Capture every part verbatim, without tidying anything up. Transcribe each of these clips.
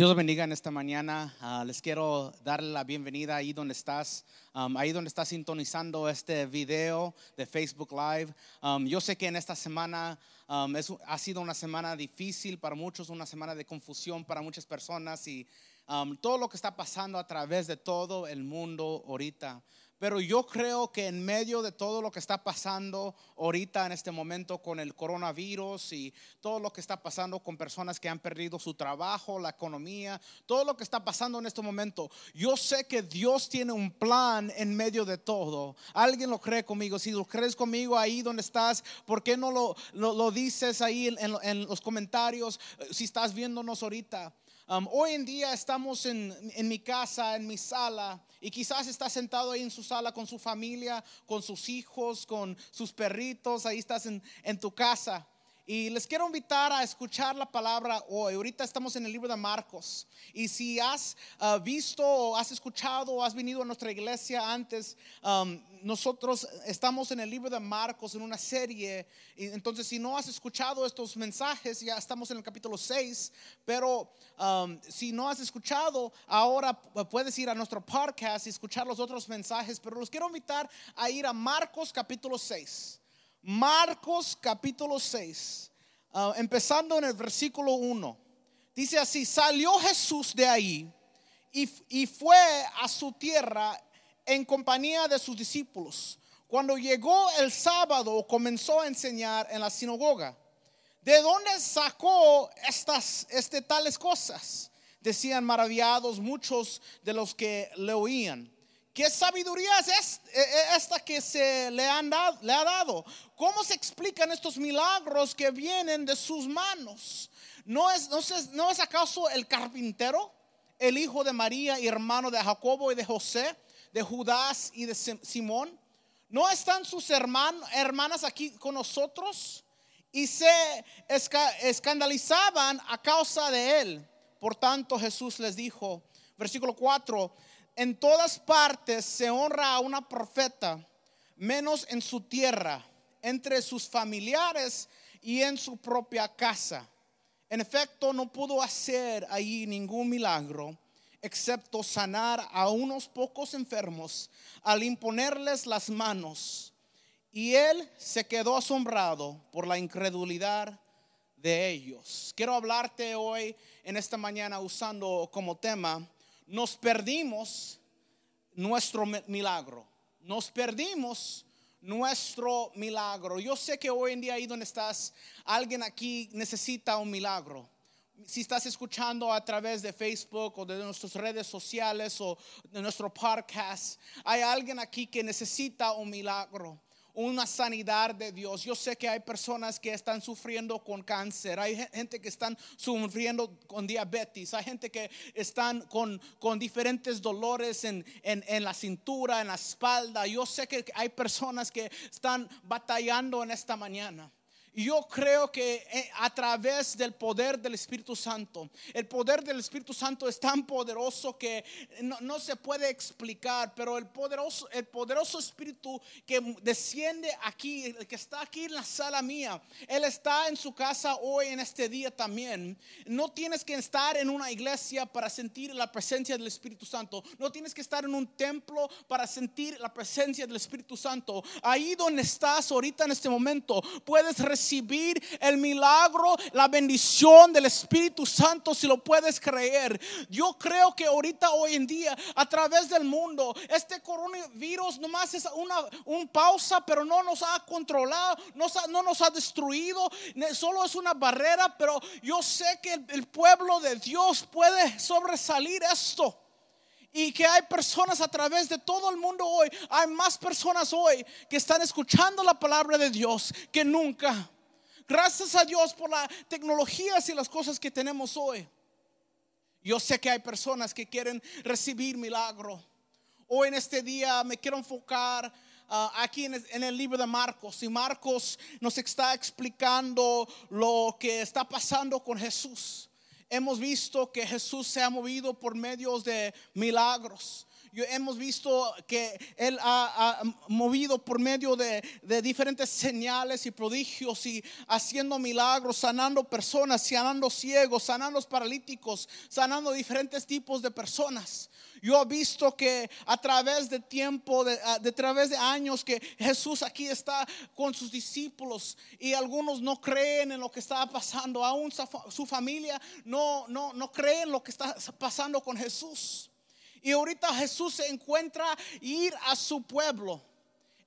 Dios los bendiga en esta mañana. Uh, les quiero dar la bienvenida ahí donde estás, um, ahí donde estás sintonizando este video de Facebook Live. Um, yo sé que en esta semana um, es, ha sido una semana difícil para muchos, una semana de confusión para muchas personas y um, todo lo que está pasando a través de todo el mundo ahorita. Pero yo creo que en medio de todo lo que está pasando ahorita en este momento con el coronavirus y todo lo que está pasando con personas que han perdido su trabajo, la economía, todo lo que está pasando en este momento, yo sé que Dios tiene un plan en medio de todo. ¿Alguien lo cree conmigo? Si lo crees conmigo ahí donde estás, ¿por qué no lo, lo, lo dices ahí en, en, en los comentarios si estás viéndonos ahorita? Um, hoy en día estamos en, en mi casa, en mi sala, y quizás está sentado ahí en su sala con su familia, con sus hijos, con sus perritos. Ahí estás en, en tu casa. Y les quiero invitar a escuchar la palabra hoy. Ahorita estamos en el libro de Marcos. Y si has uh, visto o has escuchado o has venido a nuestra iglesia antes, um, nosotros estamos en el libro de Marcos en una serie. Y entonces si no has escuchado estos mensajes, ya estamos en el capítulo seis. Pero um, si no has escuchado, ahora puedes ir a nuestro podcast y escuchar los otros mensajes. Pero los quiero invitar a ir a Marcos capítulo seis. Marcos capítulo seis, uh, empezando en el versículo uno, dice así: salió Jesús de ahí y, y fue a su tierra en compañía de sus discípulos. Cuando llegó el sábado, comenzó a enseñar en la sinagoga. ¿De dónde sacó estas este, tales cosas? Decían maravillados muchos de los que le oían. ¿Qué sabiduría es esta que se le, han dado, le ha dado? ¿Cómo se explican estos milagros que vienen de sus manos? ¿No es, no es, no es acaso el carpintero, el hijo de María y hermano de Jacobo y de José, de Judas y de Simón? ¿No están sus herman, hermanas aquí con nosotros? Y se escandalizaban a causa de él. Por tanto, Jesús les dijo, versículo cuatro: en todas partes se honra a una profeta, menos en su tierra, entre sus familiares y en su propia casa. En efecto, no pudo hacer allí ningún milagro, excepto sanar a unos pocos enfermos al imponerles las manos. Y él se quedó asombrado por la incredulidad de ellos. Quiero hablarte hoy en esta mañana usando como tema: nos perdimos nuestro milagro. Nos perdimos nuestro milagro. Yo sé que hoy en día ahí donde estás, alguien aquí necesita un milagro. Si estás escuchando a través de Facebook o de nuestras redes sociales o de nuestro podcast, hay alguien aquí que necesita un milagro, una sanidad de Dios. Yo sé que hay personas que están sufriendo con cáncer, hay gente que están sufriendo con diabetes, hay gente que están con, con diferentes dolores en, en, en la cintura, en la espalda. Yo sé que hay personas que están batallando en esta mañana. Yo creo que a través del poder del Espíritu Santo, el poder del Espíritu Santo es tan poderoso que no, no se puede explicar, pero el poderoso, el poderoso Espíritu que desciende aquí, el que está aquí en la sala mía, él está en su casa hoy en este día también. No tienes que estar en una iglesia para sentir la presencia del Espíritu Santo. No tienes que estar en un templo para sentir la presencia del Espíritu Santo. Ahí donde estás ahorita en este momento, puedes recibir recibir el milagro, la bendición del Espíritu Santo, si lo puedes creer. Yo creo que ahorita, hoy en día, a través del mundo, este coronavirus nomás es una un pausa, pero no nos ha controlado, nos ha, no nos ha destruido, solo es una barrera. Pero yo sé que el, el pueblo de Dios puede sobresalir esto. Y que hay personas a través de todo el mundo hoy, hay más personas hoy que están escuchando la palabra de Dios que nunca. Gracias a Dios por las tecnologías y las cosas que tenemos hoy. Yo sé que hay personas que quieren recibir milagro. Hoy en este día me quiero enfocar uh, aquí en, en el libro de Marcos. Y Marcos nos está explicando lo que está pasando con Jesús. Hemos visto que Jesús se ha movido por medios de milagros. hemos visto que Él ha, ha movido por medio de, de diferentes señales y prodigios y haciendo milagros, sanando personas, sanando ciegos, sanando paralíticos, sanando diferentes tipos de personas. Yo he visto que a través de tiempo, de, de a través de años, que Jesús aquí está con sus discípulos y algunos no creen en lo que está pasando. Aún su familia no, no, no cree en lo que está pasando con Jesús. Y ahorita Jesús se encuentra ir a su pueblo.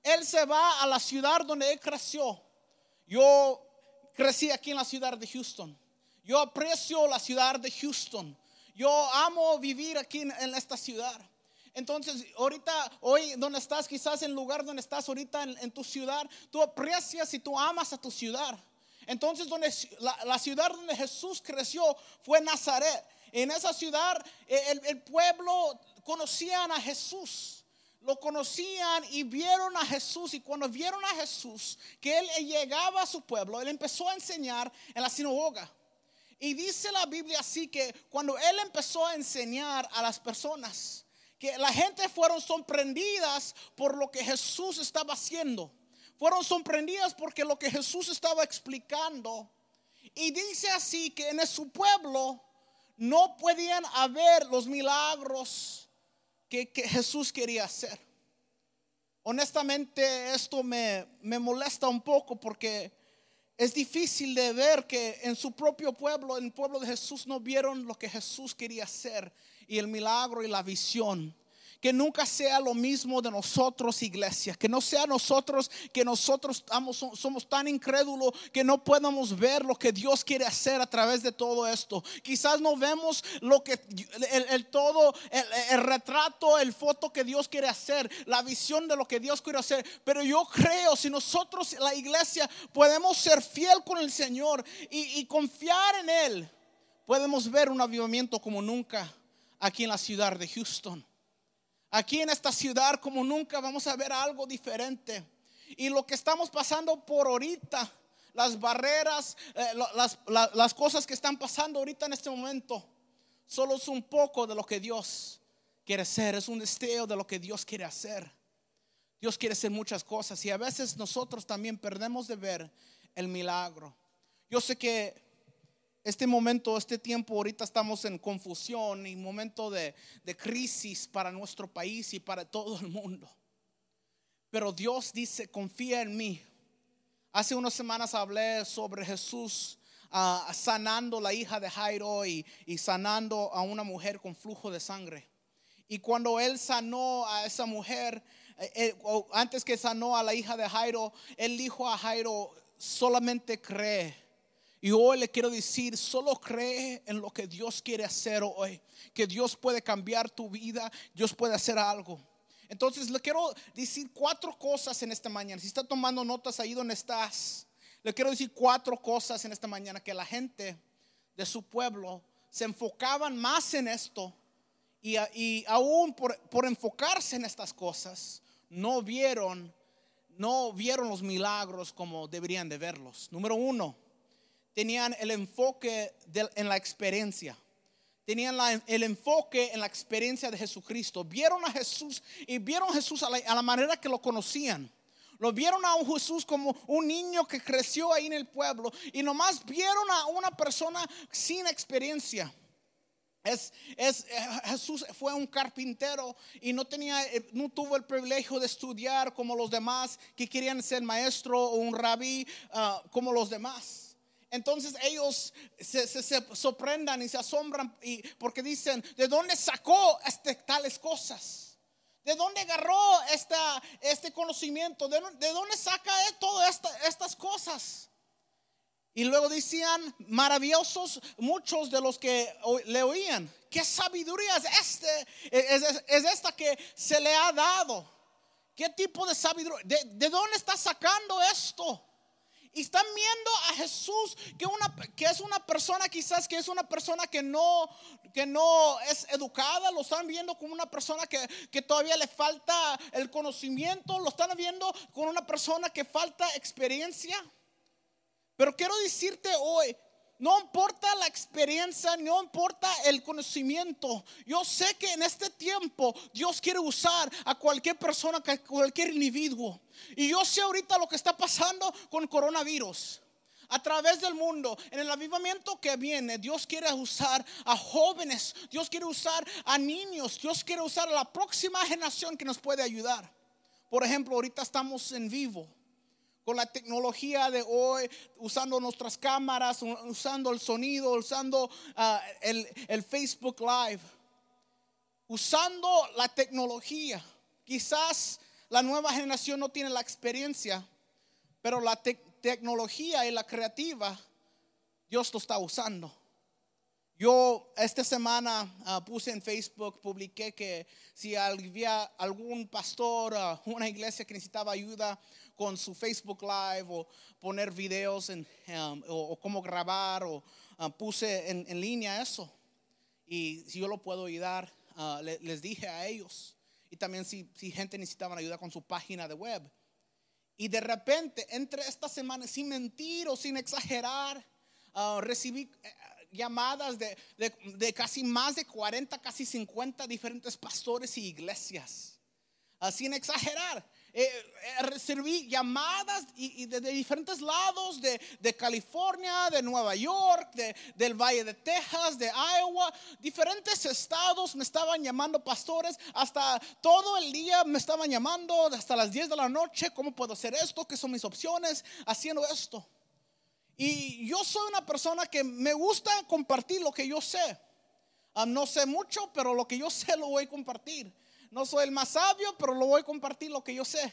Él se va a la ciudad donde él creció. Yo crecí aquí en la ciudad de Houston. Yo aprecio la ciudad de Houston. Yo amo vivir aquí en, en esta ciudad. Entonces ahorita, hoy donde estás, quizás en el lugar donde estás ahorita en, en tu ciudad, tú aprecias y tú amas a tu ciudad. Entonces donde, la, la ciudad donde Jesús creció fue Nazaret. En esa ciudad el, el pueblo conocían a Jesús. Lo conocían y vieron a Jesús, y cuando vieron a Jesús, que él llegaba a su pueblo, él empezó a enseñar en la sinagoga. Y dice la Biblia así que cuando él empezó a enseñar a las personas, que la gente fueron sorprendidas por lo que Jesús estaba haciendo. Fueron sorprendidas porque lo que Jesús estaba explicando. Y dice así que en su pueblo no podían haber los milagros que, que Jesús quería hacer. Honestamente esto me, me molesta un poco porque es difícil de ver que en su propio pueblo, en el pueblo de Jesús, no vieron lo que Jesús quería hacer y el milagro y la visión. Que nunca sea lo mismo de nosotros, iglesia. Que no sea nosotros, que nosotros somos tan incrédulos que no podamos ver lo que Dios quiere hacer a través de todo esto. Quizás no vemos lo que el, el todo, el, el retrato, el foto que Dios quiere hacer, la visión de lo que Dios quiere hacer. Pero yo creo, si nosotros, la iglesia, podemos ser fiel con el Señor y, y confiar en Él, podemos ver un avivamiento como nunca aquí en la ciudad de Houston. Aquí en esta ciudad como nunca vamos a ver algo diferente. Y lo que estamos pasando por ahorita, las barreras, eh, las, las, las cosas que están pasando ahorita en este momento, solo es un poco de lo que Dios quiere hacer. Es un destello de lo que Dios quiere hacer. Dios quiere hacer muchas cosas y a veces nosotros también perdemos de ver el milagro. Yo sé que este momento, este tiempo, ahorita estamos en confusión y momento de, de crisis para nuestro país y para todo el mundo. Pero Dios dice, confía en mí. Hace unas semanas hablé sobre Jesús uh, sanando la hija de Jairo y, y sanando a una mujer con flujo de sangre. Y cuando él sanó a esa mujer, eh, eh, antes que sanó a la hija de Jairo, él dijo a Jairo, solamente cree. Y hoy le quiero decir, solo cree en lo que Dios quiere hacer hoy. Que Dios puede cambiar tu vida, Dios puede hacer algo. Entonces le quiero decir cuatro cosas en esta mañana. Si está tomando notas ahí donde estás, le quiero decir cuatro cosas en esta mañana. Que la gente de su pueblo se enfocaban más en esto. Y, y aún por, por enfocarse en estas cosas, no vieron, no vieron los milagros como deberían de verlos. Número uno. Tenían el enfoque de, en la experiencia. Tenían la, el enfoque en la experiencia de Jesucristo. Vieron a Jesús y vieron a Jesús a la, a la manera que lo conocían. Lo vieron a un Jesús como un niño que creció ahí en el pueblo. Y nomás vieron a una persona sin experiencia. Es, es, Jesús fue un carpintero y no tenía, no tuvo el privilegio de estudiar como los demás que querían ser maestro o un rabí uh, como los demás. Entonces ellos se, se, se sorprendan y se asombran y porque dicen, ¿de dónde sacó este, tales cosas? ¿De dónde agarró esta, este conocimiento? ¿De, ¿De dónde saca todas esta, estas cosas? Y luego decían, maravillosos muchos de los que le oían, ¿qué sabiduría es, este, es, es, es esta que se le ha dado? ¿Qué tipo de sabiduría? ¿De, de dónde está sacando esto? Y están viendo a Jesús que, una, que es una persona quizás que es una persona que no, que no es educada. Lo están viendo como una persona que, que todavía le falta el conocimiento. Lo están viendo con una persona que falta experiencia. Pero quiero decirte hoy No importa la experiencia, no importa el conocimiento. Yo sé que en este tiempo Dios quiere usar a cualquier persona, a cualquier individuo. Y yo sé ahorita lo que está pasando con coronavirus a través del mundo. En el avivamiento que viene, Dios quiere usar a jóvenes, Dios quiere usar a niños, Dios quiere usar a la próxima generación que nos puede ayudar. Por ejemplo, ahorita estamos en vivo con la tecnología de hoy, usando nuestras cámaras, usando el sonido, usando uh, el, el Facebook Live, usando la tecnología. Quizás la nueva generación no tiene la experiencia, pero la te- tecnología y la creativa, Dios lo está usando. Yo esta semana uh, puse en Facebook, publiqué que si había algún pastor, uh, una iglesia que necesitaba ayuda con su Facebook Live o poner videos en, um, o, o cómo grabar, o uh, puse en, en línea eso. Y si yo lo puedo ayudar, uh, le, les dije a ellos. Y también si, si gente necesitaba ayuda con su página de web. Y de repente, entre esta semana, sin mentir o sin exagerar, uh, recibí llamadas de, de, de casi más de cuarenta, casi cincuenta diferentes pastores y iglesias. Uh, sin exagerar. Eh, eh, recibí llamadas y, y de, de diferentes lados de, de California, de Nueva York, de, del Valle de Texas, de Iowa. Diferentes estados me estaban llamando pastores. Hasta todo el día me estaban llamando, hasta las diez de la noche. ¿Cómo puedo hacer esto? ¿Qué son mis opciones haciendo esto? Y yo soy una persona que me gusta compartir lo que yo sé. um, No sé mucho, pero lo que yo sé lo voy a compartir. No soy el más sabio, pero lo voy a compartir lo que yo sé.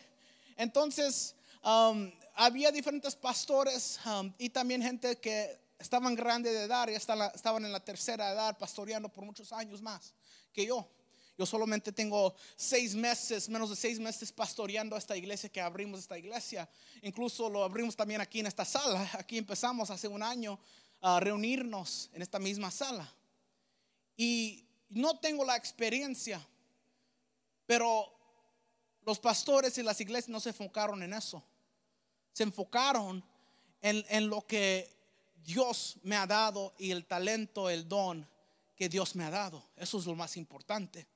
Entonces, um, había diferentes pastores um, y también gente que estaban grande de edad y estaban en la tercera edad pastoreando por muchos años más que yo. Yo solamente tengo seis meses, menos de seis meses pastoreando esta iglesia que abrimos esta iglesia. Incluso lo abrimos también aquí en esta sala. Aquí empezamos hace un año a reunirnos en esta misma sala. Y no tengo la experiencia. Pero los pastores y las iglesias no se enfocaron en eso. Se enfocaron en, en lo que Dios me ha dado y el talento, el don que Dios me ha dado. Eso es lo más importante.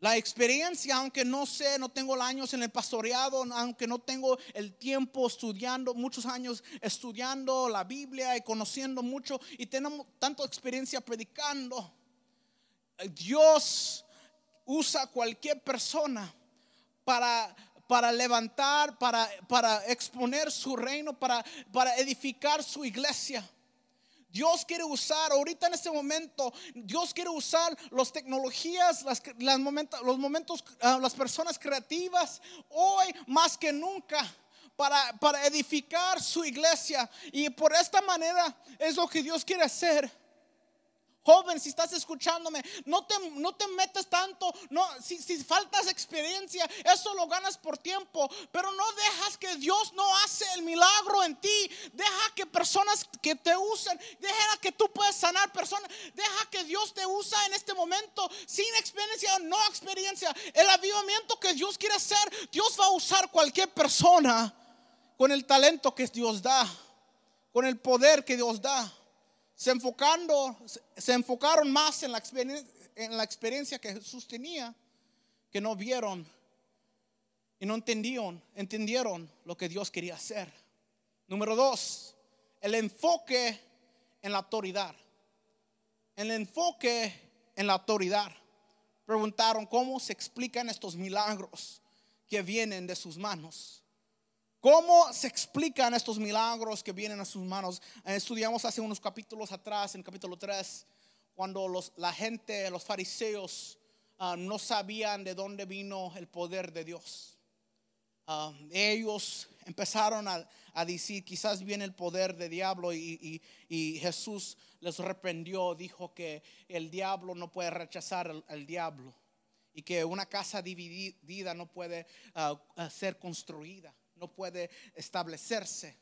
La experiencia, aunque no sé, no tengo años en el pastoreado, aunque no tengo el tiempo estudiando, muchos años estudiando la Biblia y conociendo mucho y tenemos tanta experiencia predicando, Dios usa a cualquier persona para, para levantar, para, para exponer su reino, para, para edificar su iglesia. Dios quiere usar, ahorita en este momento, Dios quiere usar las tecnologías, las, las momentos, los momentos, las personas creativas, hoy más que nunca, para, para edificar su iglesia. Y por esta manera es lo que Dios quiere hacer. Joven, si estás escuchándome, no te, no te metas tanto, no, si, si faltas experiencia, eso lo ganas por tiempo. Pero no dejas que Dios no hace el milagro en ti. Deja que personas que te usen, deja que tú puedas sanar personas, deja que Dios te usa en este momento. Sin experiencia o no experiencia, el avivamiento que Dios quiere hacer, Dios va a usar cualquier persona con el talento que Dios da, con el poder que Dios da. Se, enfocando, se enfocaron más en la, experiencia, en la experiencia que Jesús tenía, que no vieron y no entendieron, entendieron lo que Dios quería hacer. Número dos, el enfoque en la autoridad. El enfoque en la autoridad. Preguntaron cómo se explican estos milagros que vienen de sus manos. ¿Cómo se explican estos milagros que vienen a sus manos? Estudiamos hace unos capítulos atrás, en capítulo tres, cuando los, la gente, los fariseos, uh, no sabían de dónde vino el poder de Dios. Uh, ellos empezaron a, a decir, quizás viene el poder del diablo, y, y, y Jesús les reprendió, dijo que el diablo no puede rechazar al, al diablo y que una casa dividida no puede uh, ser construida. No puede establecerse.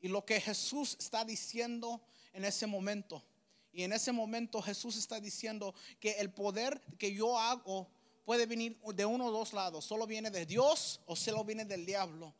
Y lo que Jesús está diciendo en ese momento, y en ese momento Jesús está diciendo que el poder que yo hago puede venir de uno o dos lados. Solo viene de Dios o solo viene del diablo.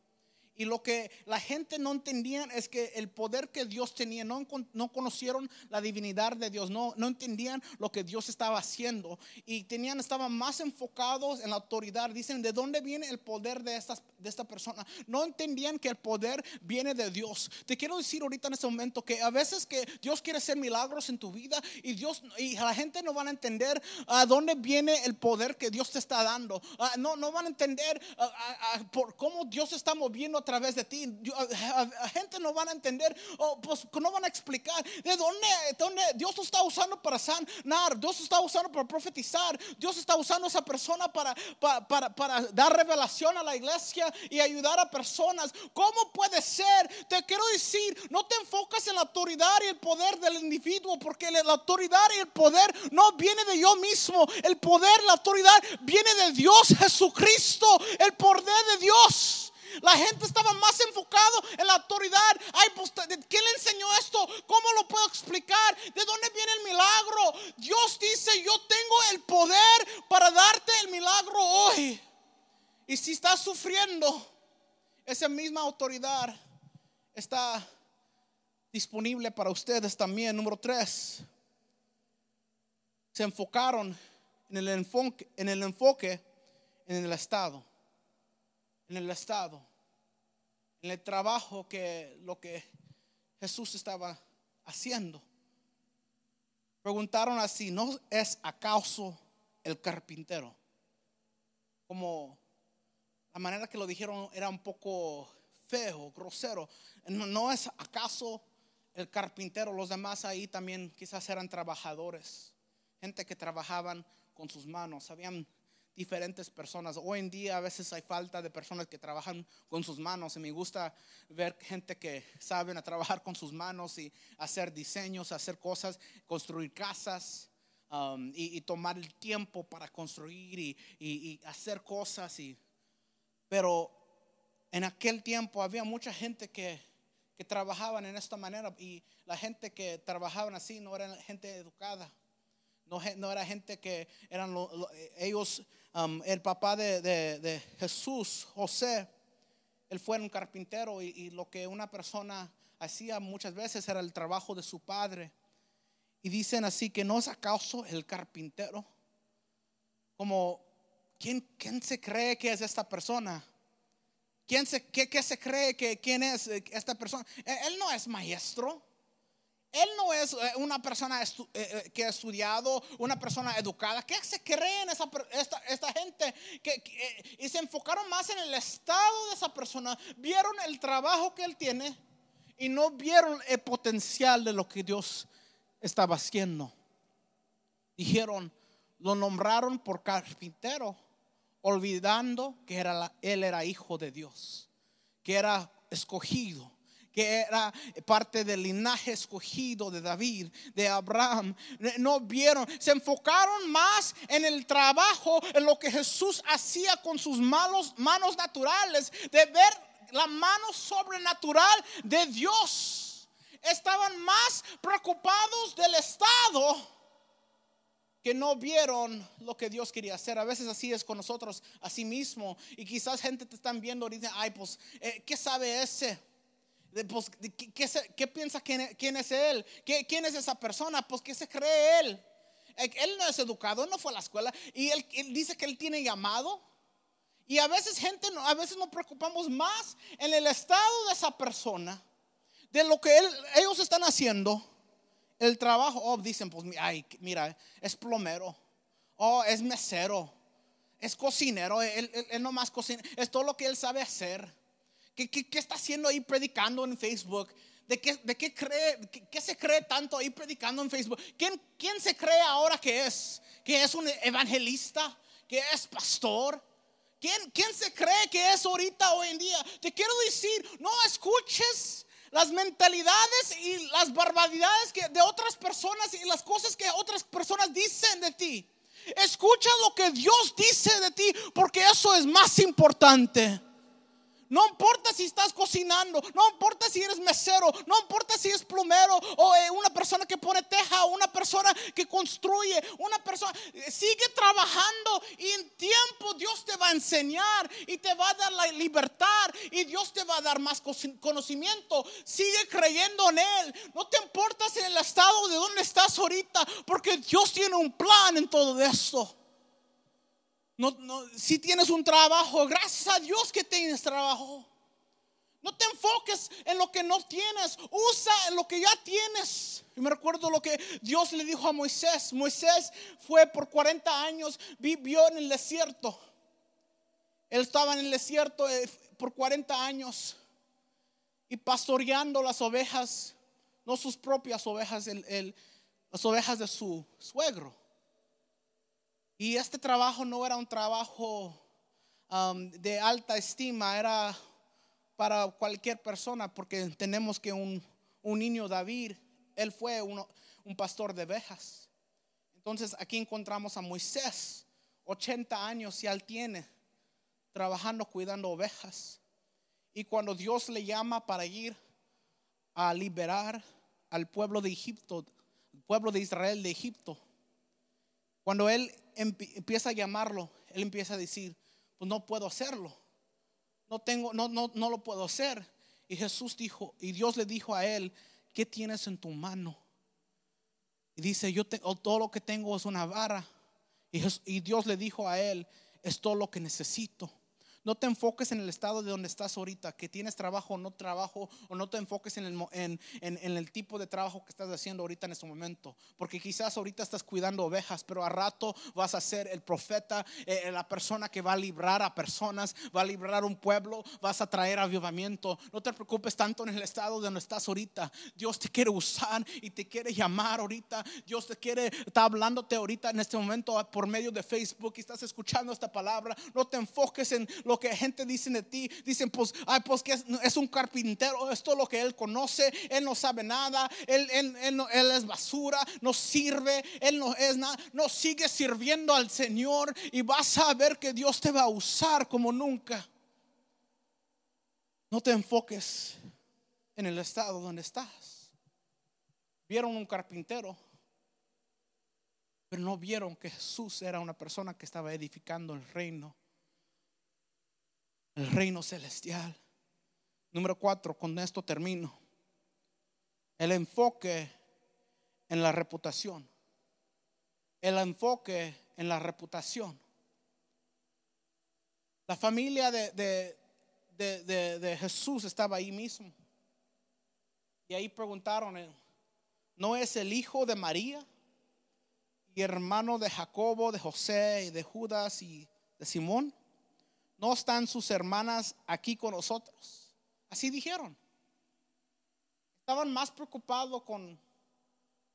Y lo que la gente no entendía es que el poder que Dios tenía, no, no conocieron la divinidad de Dios, no, no entendían lo que Dios estaba haciendo. Y tenían, estaban más enfocados en la autoridad. Dicen, ¿de dónde viene el poder de, estas, de esta persona? No entendían que el poder viene de Dios. Te quiero decir ahorita en este momento que a veces que Dios quiere hacer milagros en tu vida y Dios y la gente no van a entender a uh, dónde viene el poder que Dios te está dando. Uh, no, no van a entender uh, uh, uh, por cómo Dios está moviendo a través de ti. La gente no van a entender, oh, pues no van a explicar de dónde, dónde Dios lo está usando para sanar, Dios lo está usando para profetizar, Dios está usando a esa persona para, para, para, para dar revelación a la iglesia y ayudar a personas. ¿Cómo puede ser? Te quiero decir, no te enfocas en la autoridad y el poder del individuo, porque la autoridad y el poder no viene de yo mismo. El poder, la autoridad viene de Dios Jesucristo, el poder de Dios. La gente estaba más enfocado en la autoridad. Ay, pues, ¿quién le enseñó esto? ¿Cómo lo puedo explicar? ¿De dónde viene el milagro? Dios dice, yo tengo el poder para darte el milagro hoy. Y si estás sufriendo, esa misma autoridad está disponible para ustedes también. Número tres, se enfocaron en el enfoque, en el enfoque, en el estado. En el estado, en el trabajo que lo que Jesús estaba haciendo. Preguntaron así, ¿no es acaso el carpintero? Como la manera que lo dijeron era un poco feo, grosero. ¿No, no es acaso el carpintero? Los demás ahí también quizás eran trabajadores, gente que trabajaban con sus manos, sabían diferentes personas. Hoy en día a veces hay falta de personas que trabajan con sus manos, y me gusta ver gente que saben a trabajar con sus manos y hacer diseños, hacer cosas, construir casas, um, y, y tomar el tiempo para construir y, y, y hacer cosas y, pero en aquel tiempo había mucha gente que, que trabajaban en esta manera, y la gente que trabajaban así no era gente educada. No, no era gente que eran lo, lo, ellos, um, el papá de, de, de Jesús, José, él fue un carpintero, y, y lo que una persona hacía muchas veces era el trabajo de su padre. Y dicen así, que ¿no es acaso el carpintero? Como, ¿quién, quién se cree que es esta persona? ¿Quién se, qué, qué se cree que quién es esta persona? Él, él no es maestro. Él no es una persona estu- eh, que ha estudiado, una persona educada. ¿Qué se cree en esa, esta, esta gente? Que, que, y se enfocaron más en el estado de esa persona. Vieron el trabajo que él tiene y no vieron el potencial de lo que Dios estaba haciendo. Dijeron, lo nombraron por carpintero, olvidando que era la, él era hijo de Dios, que era escogido, que era parte del linaje escogido de David, de Abraham. No vieron, se enfocaron más en el trabajo, en lo que Jesús hacía con sus manos, manos naturales, de ver la mano sobrenatural de Dios. Estaban más preocupados del estado que no vieron lo que Dios quería hacer. A veces así es con nosotros, así mismo. Y quizás gente te están viendo y dicen, ay, pues, ¿qué sabe ese? Pues, ¿qué, qué, ¿Qué piensa quién, quién es él? ¿Qué, ¿Quién es esa persona? Pues, ¿qué se cree él? Él no es educado, no fue a la escuela. Y él, él dice que él tiene llamado. Y a veces gente, a veces nos preocupamos más en el estado de esa persona, de lo que él, ellos están haciendo. El trabajo, oh, dicen, pues, ay, mira, es plomero, oh, es mesero, es cocinero, él, él, él nomás cocina, es todo lo que él sabe hacer. ¿Qué, qué, ¿Qué está haciendo ahí predicando en Facebook? ¿De qué, de qué cree, qué, qué se cree tanto ahí predicando en Facebook? ¿Quién, quién se cree ahora que es? ¿Que es un evangelista? ¿Que es pastor? ¿Quién, quién se cree que es ahorita hoy en día? Te quiero decir, no escuches las mentalidades y las barbaridades que de otras personas y las cosas que otras personas dicen de ti. Escucha lo que Dios dice de ti, porque eso es más importante. No importa si estás cocinando, no importa si eres mesero, no importa si eres plomero o eh, una persona que pone teja, o una persona que construye, una persona, sigue trabajando y en tiempo Dios te va a enseñar y te va a dar la libertad y Dios te va a dar más conocimiento. Sigue creyendo en Él. No te importas en el estado de donde estás ahorita, porque Dios tiene un plan en todo esto. No, no, si tienes un trabajo, gracias a Dios que tienes trabajo. No te enfoques en lo que no tienes, usa lo que ya tienes. Yo me recuerdo lo que Dios le dijo a Moisés. Moisés fue por cuarenta años, vivió en el desierto. Él estaba en el desierto por cuarenta años y pastoreando las ovejas, no sus propias ovejas, el, el, las ovejas de su suegro. Y este trabajo no era un trabajo um, de alta estima, era para cualquier persona, porque tenemos que un, un niño David, él fue uno, un pastor de ovejas. Entonces aquí encontramos a Moisés, ochenta años ya él tiene, trabajando, cuidando ovejas. Y cuando Dios le llama para ir a liberar al pueblo de Egipto, el pueblo de Israel de Egipto, cuando él empieza a llamarlo, él empieza a decir, pues no puedo hacerlo, no tengo, no, no, no lo puedo hacer. Y Jesús dijo, y Dios le dijo a él, ¿qué tienes en tu mano? Y dice, yo te, todo lo que tengo es una vara. Y, Jesús, y Dios le dijo a él, es todo lo que necesito. No te enfoques en el estado de donde estás ahorita, que tienes trabajo o no trabajo, o no te enfoques en el, en, en, en el tipo de trabajo que estás haciendo ahorita en este momento, porque quizás ahorita estás cuidando ovejas, pero a rato vas a ser el profeta, eh, la persona que va a librar a personas, va a librar un pueblo, vas a traer avivamiento. No te preocupes tanto en el estado de donde estás ahorita. Dios te quiere usar y te quiere llamar ahorita. Dios te quiere, está hablándote ahorita en este momento por medio de Facebook y estás escuchando esta palabra. No te enfoques en lo que gente dice de ti. Dicen pues, ay, pues que es, es un carpintero, esto es lo que él conoce, él no sabe nada, él, él, él, no, él es basura, no sirve, él no es nada. No, sigue sirviendo al Señor y vas a ver que Dios te va a usar como nunca. No te enfoques en el estado donde estás. Vieron un carpintero, pero no vieron que Jesús era una persona que estaba edificando el reino, el reino celestial. Número cuatro, con esto termino. El enfoque en la reputación. El enfoque en la reputación. La familia de, de, de, de, de Jesús estaba ahí mismo. Y ahí preguntaron, ¿no es el hijo de María y hermano de Jacobo, de José y de Judas y de Simón? ¿No están sus hermanas aquí con nosotros? Así dijeron. Estaban más preocupados con,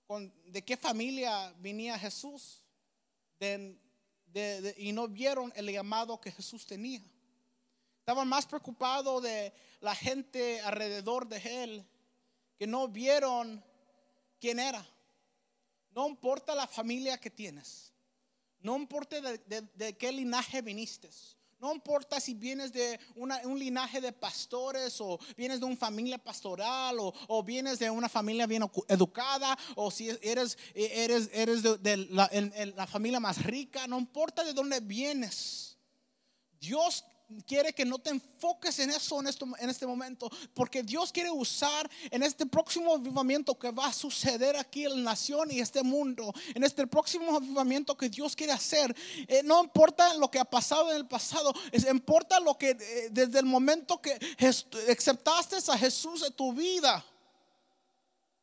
con de qué familia venía Jesús de, de, de, y no vieron el llamado que Jesús tenía. Estaban más preocupados de la gente alrededor de él, que no vieron quién era. No importa la familia que tienes, no importa de, de, de qué linaje viniste. No importa si vienes de una, un linaje de pastores, o vienes de una familia pastoral, o, o vienes de una familia bien educada, o si eres, eres, eres de, de la, en, en la familia más rica. No importa de dónde vienes. Dios quiere que no te enfoques en eso en, esto, en este momento, porque Dios quiere usar en este próximo avivamiento que va a suceder aquí en la nación y este mundo, en este próximo avivamiento que Dios quiere hacer. eh, No importa lo que ha pasado en el pasado, es, importa lo que eh, desde el momento que aceptaste a Jesús en tu vida.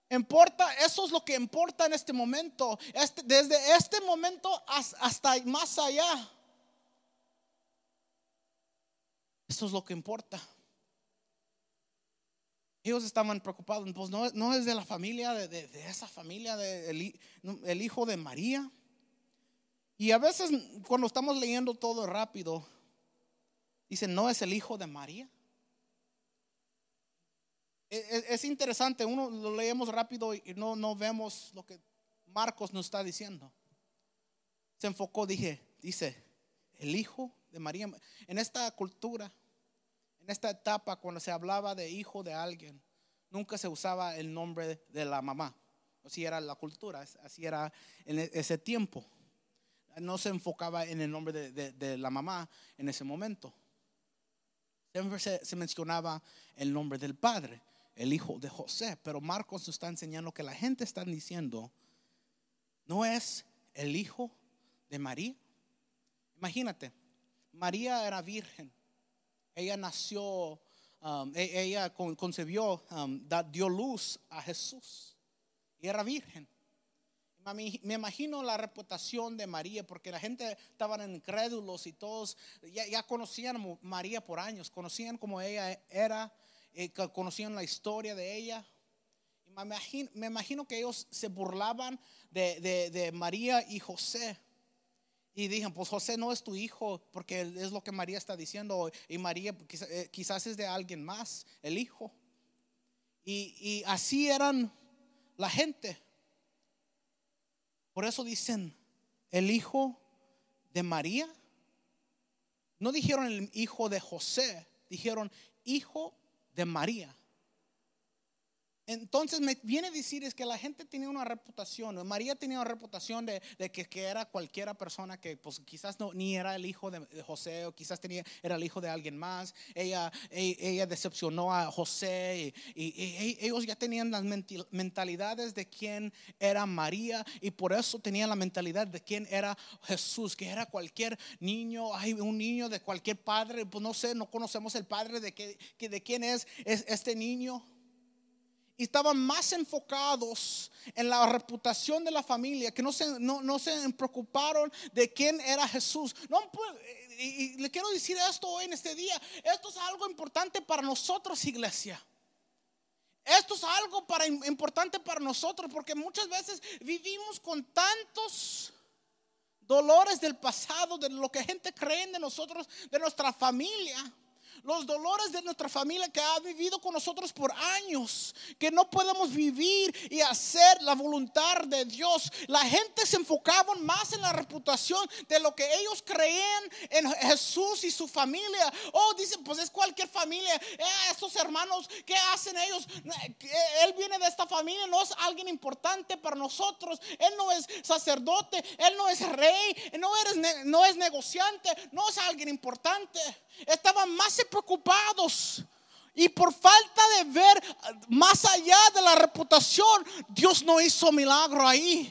Importa, eso es lo que importa en este momento, este, desde este momento hasta más allá. Esto es lo que importa. Ellos estaban preocupados, pues no, no es de la familia, de, de, de esa familia, de el, el hijo de María. Y a veces cuando estamos leyendo todo rápido, dicen, no es el hijo de María. Es, es interesante, uno lo leemos rápido y no, no vemos lo que Marcos nos está diciendo. Se enfocó, dije, dice, el hijo de María. En esta cultura, en esta etapa, cuando se hablaba de hijo de alguien, nunca se usaba el nombre de la mamá. Así era la cultura, así era en ese tiempo. No se enfocaba en el nombre de, de, de la mamá en ese momento. Siempre se, se mencionaba el nombre del padre, el hijo de José. Pero Marcos nos está enseñando que la gente está diciendo, no es el hijo de María. Imagínate, María era virgen. Ella nació, um, ella concebió, um, dio luz a Jesús y era virgen. Me imagino la reputación de María, porque la gente estaban incrédulos y todos ya, ya conocían a María por años, conocían como ella era, eh, conocían la historia de ella. Me imagino, me imagino que ellos se burlaban de, de, de María y José y dijeron, pues José no es tu hijo, porque es lo que María está diciendo, y María quizás, quizás es de alguien más el hijo. Y, y así eran la gente. Por eso dicen el hijo de María. No dijeron el hijo de José, dijeron hijo de María. Entonces me viene a decir es que la gente tenía una reputación. María tenía una reputación de, de que, que era cualquiera persona que pues, quizás no, ni era el hijo de, de José, o quizás tenía, era el hijo de alguien más. Ella, ella, ella decepcionó a José y, y, y ellos ya tenían las mentalidades de quién era María, y por eso tenían la mentalidad de quién era Jesús, que era cualquier niño, ay, un niño de cualquier padre, pues no sé, no conocemos el padre de, que, que, de quién es, es este niño. Y estaban más enfocados en la reputación de la familia, que no se, no, no se preocuparon de quién era Jesús. No, y, y le quiero decir esto hoy en este día. Esto es algo importante para nosotros, iglesia. Esto es algo para, importante para nosotros, porque muchas veces vivimos con tantos dolores del pasado, de lo que gente cree de nosotros, de nuestra familia. Los dolores de nuestra familia que ha vivido con nosotros por años, que no podemos vivir y hacer la voluntad de Dios. La gente se enfocaba más en la reputación de lo que ellos creían en Jesús y su familia. Oh, dicen, pues es cualquier familia. eh, Estos hermanos, ¿qué hacen ellos? Él viene de esta familia, no es alguien importante para nosotros. Él no es sacerdote, él no es rey, no, eres, no es negociante, no es alguien importante. Estaban más preocupados, y por falta de ver más allá de la reputación, Dios no hizo milagro ahí.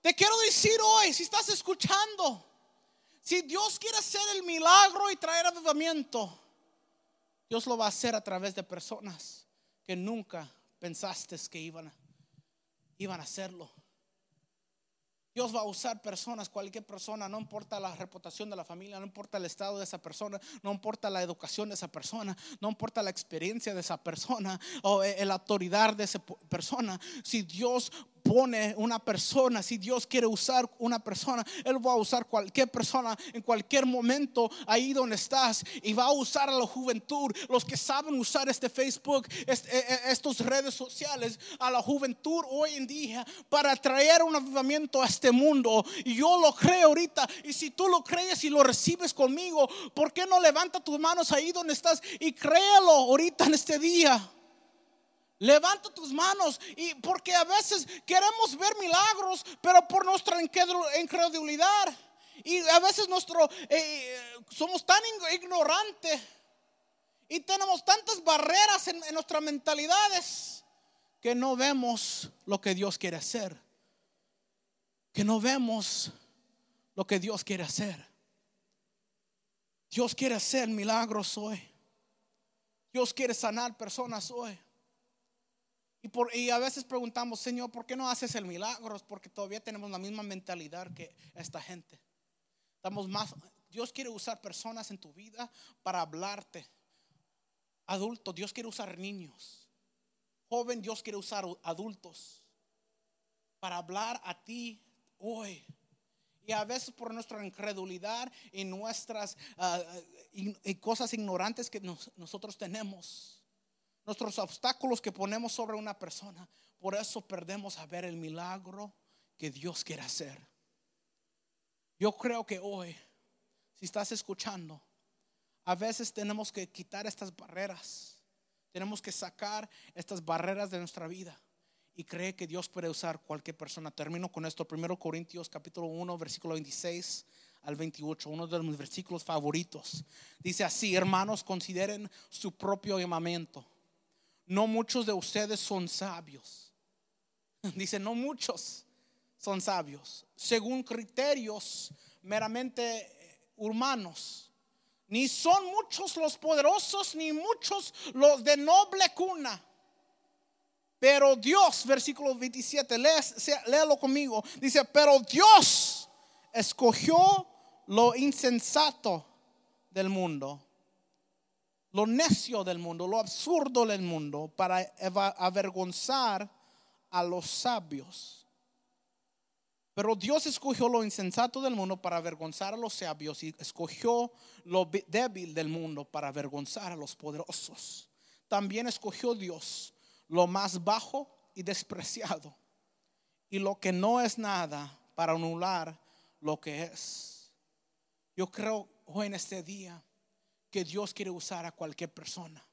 Te quiero decir hoy, si estás escuchando, si Dios quiere hacer el milagro y traer avivamiento, Dios lo va a hacer a través de personas que nunca pensaste que iban a, iban a hacerlo. Dios va a usar personas, cualquier persona, no importa la reputación de la familia, no importa el estado de esa persona, no importa la educación de esa persona, no importa la experiencia de esa persona o la autoridad de esa persona. Si Dios pone una persona, si Dios quiere usar una persona, Él va a usar cualquier persona en cualquier momento ahí donde estás, y va a usar a la juventud, los que saben usar este Facebook, este, estos redes sociales, a la juventud hoy en día para traer un avivamiento a este mundo. Y yo lo creo ahorita, y si tú lo crees y lo recibes conmigo, ¿por qué no levanta tus manos ahí donde estás y créelo ahorita en este día? Levanta tus manos, y porque a veces queremos ver milagros, pero por nuestra incredulidad, y a veces nuestro eh, somos tan ignorantes y tenemos tantas barreras en, en nuestras mentalidades, que no vemos lo que Dios quiere hacer, que no vemos lo que Dios quiere hacer. Dios quiere hacer milagros hoy. Dios quiere sanar personas hoy. Y, por, y a veces preguntamos, Señor, ¿por qué no haces el milagro? Porque todavía tenemos la misma mentalidad que esta gente. Estamos más. Dios quiere usar personas en tu vida para hablarte. Adultos, Dios quiere usar niños. Joven, Dios quiere usar adultos para hablar a ti hoy. Y a veces por nuestra incredulidad y nuestras uh, y, y cosas ignorantes que nos, nosotros tenemos, nuestros obstáculos que ponemos sobre una persona, por eso perdemos a ver el milagro que Dios quiere hacer. Yo creo que hoy, si estás escuchando, a veces tenemos que quitar estas barreras. Tenemos que sacar estas barreras de nuestra vida y cree que Dios puede usar cualquier persona. Termino con esto, primero Corintios capítulo uno, versículo veintiséis al veintiocho, uno de mis versículos favoritos. Dice así: hermanos, consideren su propio llamamiento. No muchos de ustedes son sabios. Dice, no muchos son sabios según criterios meramente humanos. Ni son muchos los poderosos, ni muchos los de noble cuna. Pero Dios, versículo veintisiete, léalo conmigo. Dice, pero Dios escogió lo insensato del mundo, lo necio del mundo, lo absurdo del mundo, para avergonzar a los sabios. Pero Dios escogió lo insensato del mundo para avergonzar a los sabios, y escogió lo débil del mundo para avergonzar a los poderosos. También escogió Dios lo más bajo y despreciado, y lo que no es nada, para anular lo que es. Yo creo hoy en este día que Dios quiere usar a cualquier persona.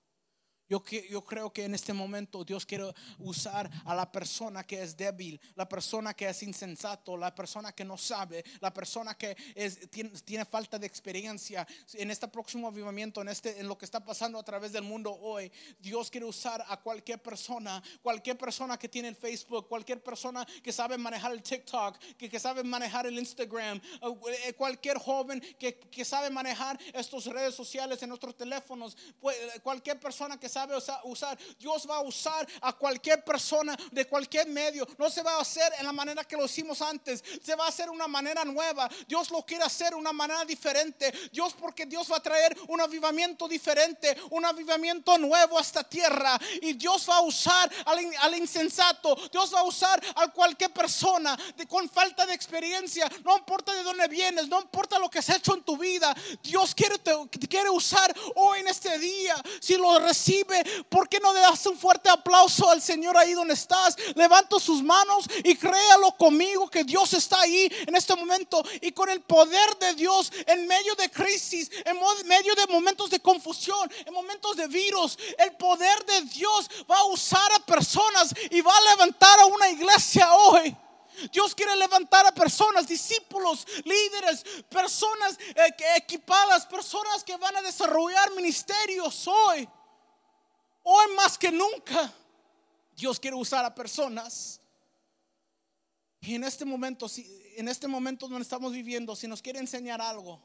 Yo, yo creo que en este momento Dios quiere usar a la persona que es débil, la persona que es insensato, la persona que no sabe, la persona que es, tiene, tiene falta de experiencia. En este próximo avivamiento, en, este, en lo que está pasando a través del mundo hoy, Dios quiere usar a cualquier persona, cualquier persona que tiene el Facebook, cualquier persona que sabe manejar el TikTok, que, que sabe manejar el Instagram, cualquier joven que, que sabe manejar estas redes sociales en nuestros teléfonos, cualquier persona que sabe usar. Dios va a usar a cualquier persona de cualquier medio. No se va a hacer en la manera que lo hicimos antes, se va a hacer una manera nueva. Dios lo quiere hacer una manera diferente. Dios, porque Dios va a traer un avivamiento diferente, un avivamiento nuevo a esta tierra, y Dios va a usar al, al insensato. Dios va a usar a cualquier persona de, con falta de experiencia. No importa de dónde vienes, no importa lo que has hecho en tu vida, Dios quiere, te, quiere usar hoy en este día. Si lo recibes, ¿por qué no le das un fuerte aplauso al Señor ahí donde estás? Levanta sus manos y créalo conmigo que Dios está ahí en este momento, y con el poder de Dios, en medio de crisis, en medio de momentos de confusión, en momentos de virus, el poder de Dios va a usar a personas y va a levantar a una iglesia hoy. Dios quiere levantar a personas, discípulos, líderes, personas equipadas, personas que van a desarrollar ministerios hoy. Hoy más que nunca Dios quiere usar a personas. Y en este momento, si, en este momento donde estamos viviendo, si nos quiere enseñar algo,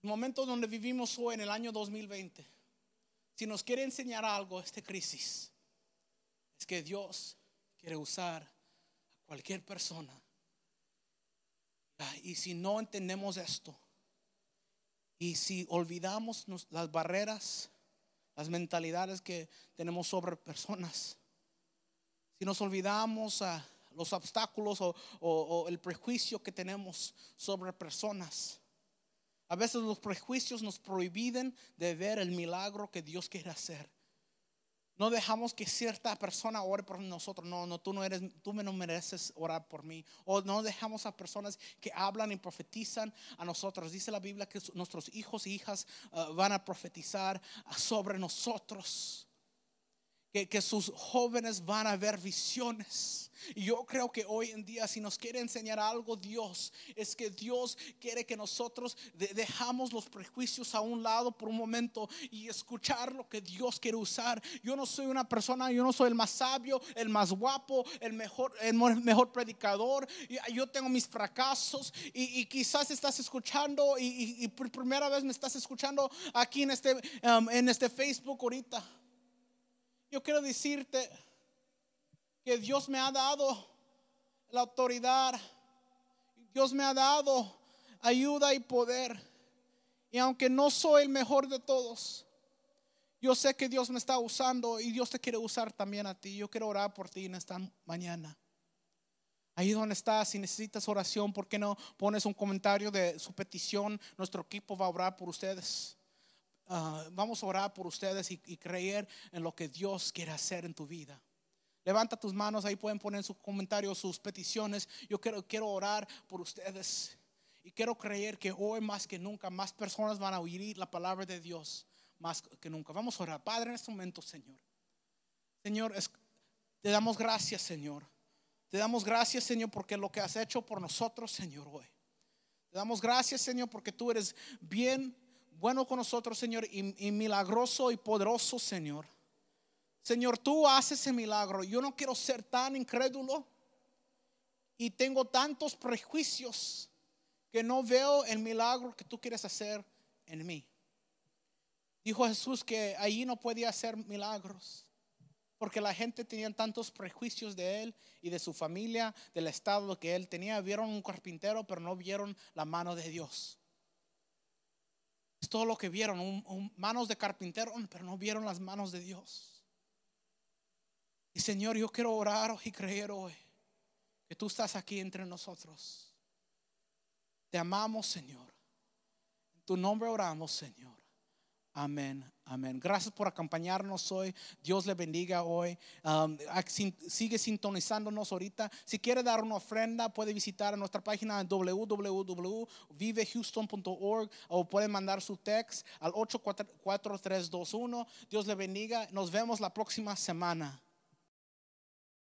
el momento donde vivimos hoy en el año dos mil veinte, si nos quiere enseñar algo esta crisis, es que Dios quiere usar a cualquier persona. Y si no entendemos esto, y si olvidamos las barreras, las mentalidades que tenemos sobre personas, si nos olvidamos a uh, los obstáculos o, o, o el prejuicio que tenemos sobre personas, a veces los prejuicios nos prohíben de ver el milagro que Dios quiere hacer. No dejamos que cierta persona ore por nosotros. No, no, tú no eres, tú no mereces orar por mí. O no dejamos a personas que hablan y profetizan a nosotros. Dice la Biblia que nuestros hijos e hijas uh, van a profetizar sobre nosotros. Que, que sus jóvenes van a ver visiones. Y yo creo que hoy en día, si nos quiere enseñar algo Dios, es que Dios quiere que nosotros de, dejamos los prejuicios a un lado por un momento y escuchar lo que Dios quiere usar. Yo no soy una persona, yo no soy el más sabio, el más guapo, el mejor, el mejor predicador. Yo tengo mis fracasos, y, y quizás estás escuchando y, y, y por primera vez me estás escuchando aquí en este, um, en este Facebook ahorita. Yo quiero decirte que Dios me ha dado la autoridad, Dios me ha dado ayuda y poder. Y aunque no soy el mejor de todos, yo sé que Dios me está usando, y Dios te quiere usar también a ti. Yo quiero orar por ti en esta mañana. Ahí donde estás, si necesitas oración, ¿por qué no pones un comentario de su petición? Nuestro equipo va a orar por ustedes. Uh, vamos a orar por ustedes y, y creer en lo que Dios quiere hacer en tu vida. Levanta tus manos, ahí pueden poner sus comentarios, sus peticiones. Yo quiero, quiero orar por ustedes. Y quiero creer que hoy más que nunca más personas van a oír la palabra de Dios más que nunca. Vamos a orar. Padre, en este momento, Señor. Señor, te damos gracias, Señor. Te damos gracias, Señor, porque lo que has hecho por nosotros, Señor, hoy. Te damos gracias, Señor, porque tú eres bien bueno con nosotros, Señor, y, y milagroso y poderoso, Señor. Señor, tú haces el milagro. Yo no quiero ser tan incrédulo y tengo tantos prejuicios que no veo el milagro que tú quieres hacer en mí. Dijo Jesús que allí no podía hacer milagros porque la gente tenía tantos prejuicios de él y de su familia, del estado que él tenía. Vieron un carpintero, pero no vieron la mano de Dios. Es todo lo que vieron, un, un, manos de carpintero, pero no vieron las manos de Dios. Y Señor, yo quiero orar y creer hoy que tú estás aquí entre nosotros. Te amamos, Señor. En tu nombre oramos, Señor. Amén, amén. Gracias por acompañarnos hoy. Dios le bendiga hoy. um, Sigue sintonizándonos ahorita. Si quiere dar una ofrenda, puede visitar nuestra página doble u doble u doble u punto vive houston punto org o puede mandar su text al ocho cuatro cuatro tres dos uno. Dios le bendiga. Nos vemos la próxima semana.